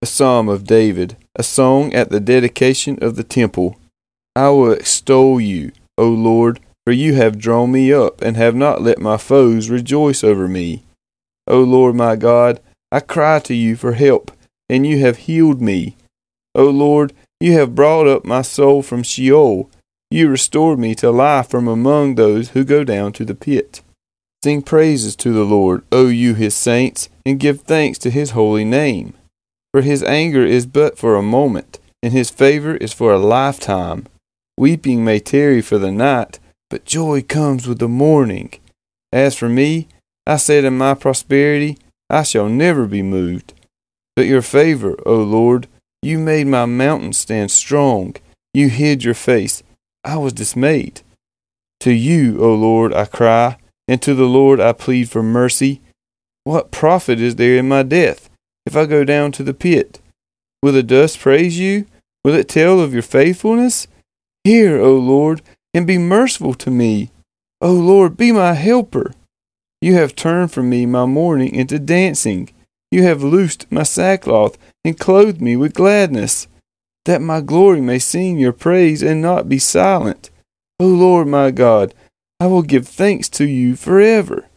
A Psalm of David, a song at the dedication of the temple. I will extol you, O Lord, for you have drawn me up, and have not let my foes rejoice over me. O Lord my God, I cry to you for help, and you have healed me. O Lord, you have brought up my soul from Sheol. You restored me to life from among those who go down to the pit. Sing praises to the Lord, O you his saints, and give thanks to his holy name. For his anger is but for a moment, and his favor is for a lifetime. Weeping may tarry for the night, but joy comes with the morning. As for me, I said in my prosperity, I shall never be moved. But your favor, O Lord, you made my mountain stand strong. You hid your face. I was dismayed. To you, O Lord, I cry, and to the Lord I plead for mercy. What profit is there in my death, if I go down to the pit? Will the dust praise you? Will it tell of your faithfulness? Hear, O Lord, and be merciful to me. O Lord, be my helper. You have turned from me my mourning into dancing. You have loosed my sackcloth and clothed me with gladness, that my glory may sing your praise and not be silent. O Lord my God, I will give thanks to you forever.